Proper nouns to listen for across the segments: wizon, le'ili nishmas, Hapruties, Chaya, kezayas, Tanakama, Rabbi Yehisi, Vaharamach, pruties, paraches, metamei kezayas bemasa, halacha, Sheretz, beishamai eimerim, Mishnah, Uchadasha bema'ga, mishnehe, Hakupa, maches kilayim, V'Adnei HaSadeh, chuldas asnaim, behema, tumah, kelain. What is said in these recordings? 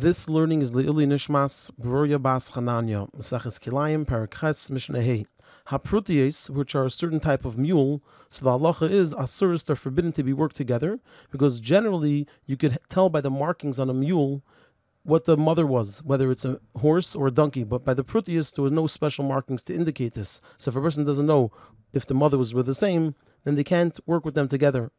This learning is le'ili nishmas, bruryabas chananya, maches kilayim, paraches, mishnehe. Hapruties, which are a certain type of mule, so the halacha is asuras, they're forbidden to be worked together, because generally you could tell by the markings on a mule what the mother was, whether it's a horse or a donkey. But by the pruties, there were no special markings to indicate this. So if a person doesn't know if the mothers were the same, then they can't work with them together.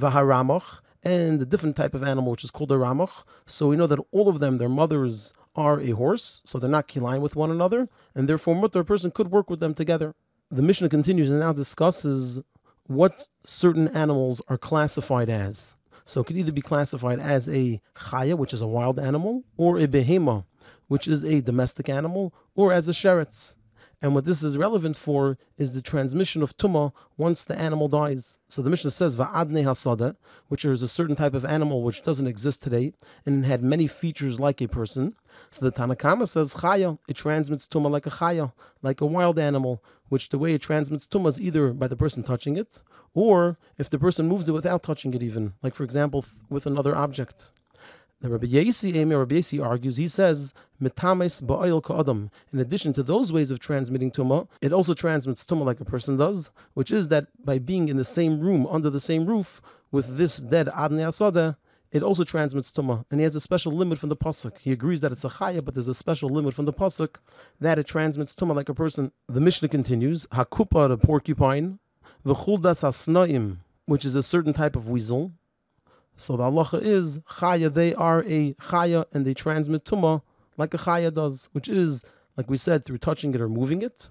Vaharamach, and a different type of animal, which is called a ramach. So we know that all of them, their mothers are a horse, so they're not kelain with one another, and therefore mutter, a person could work with them together. The Mishnah continues and now discusses what certain animals are classified as. So it could either be classified as a chaya, which is a wild animal, or a behema, which is a domestic animal, or as a sheretz. And what this is relevant for is the transmission of tumah once the animal dies. So the Mishnah says, V'Adnei HaSadeh, which is a certain type of animal which doesn't exist today and had many features like a person. So the Tanakama says, Chaya, it transmits tumah like a chaya, like a wild animal, which the way it transmits tumah is either by the person touching it, or if the person moves it without touching it even, like for example, with another object. The Rabbi Yehisi argues, he says, in addition to those ways of transmitting tumah, it also transmits tumah like a person does, which is that by being in the same room, under the same roof, with this dead Adnei HaSadeh, it also transmits tumah. And he has a special limit from the pasuk. He agrees that it's a chaya, but there's a special limit from the pasuk that it transmits tumah like a person. The Mishnah continues, Hakupa, the porcupine, the chuldas asnaim, which is a certain type of wizon. So the halacha is chaya, they are a chaya and they transmit tumah like a chaya does, which is, like we said, through touching it or moving it,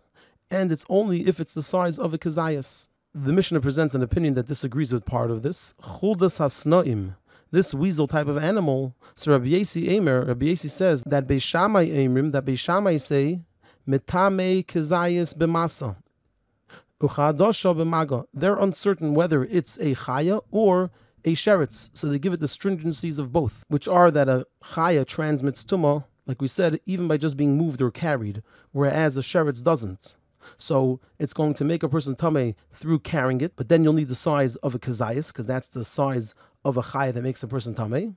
and it's only if it's the size of a kezayas. The Mishnah presents an opinion that disagrees with part of this. Chuldas asnaim, this weasel type of animal. So Rabbi Yehisi says that beishamai eimerim, that beishamai say metamei kezayas bemasa, Uchadasha bema'ga. They're uncertain whether it's a chaya or a sheretz, so they give it the stringencies of both, which are that a chaya transmits tumah, like we said, even by just being moved or carried, whereas a sheretz doesn't. So it's going to make a person tumah through carrying it, but then you'll need the size of a kezayas, because that's the size of a chaya that makes a person tumah.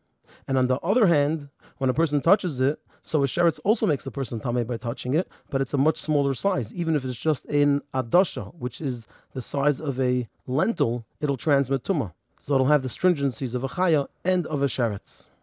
And on the other hand, when a person touches it, so a sheretz also makes a person tamei by touching it, but it's a much smaller size. Even if it's just an adasha, which is the size of a lentil, it'll transmit tumah. So it'll have the stringencies of a chaya and of a sheretz.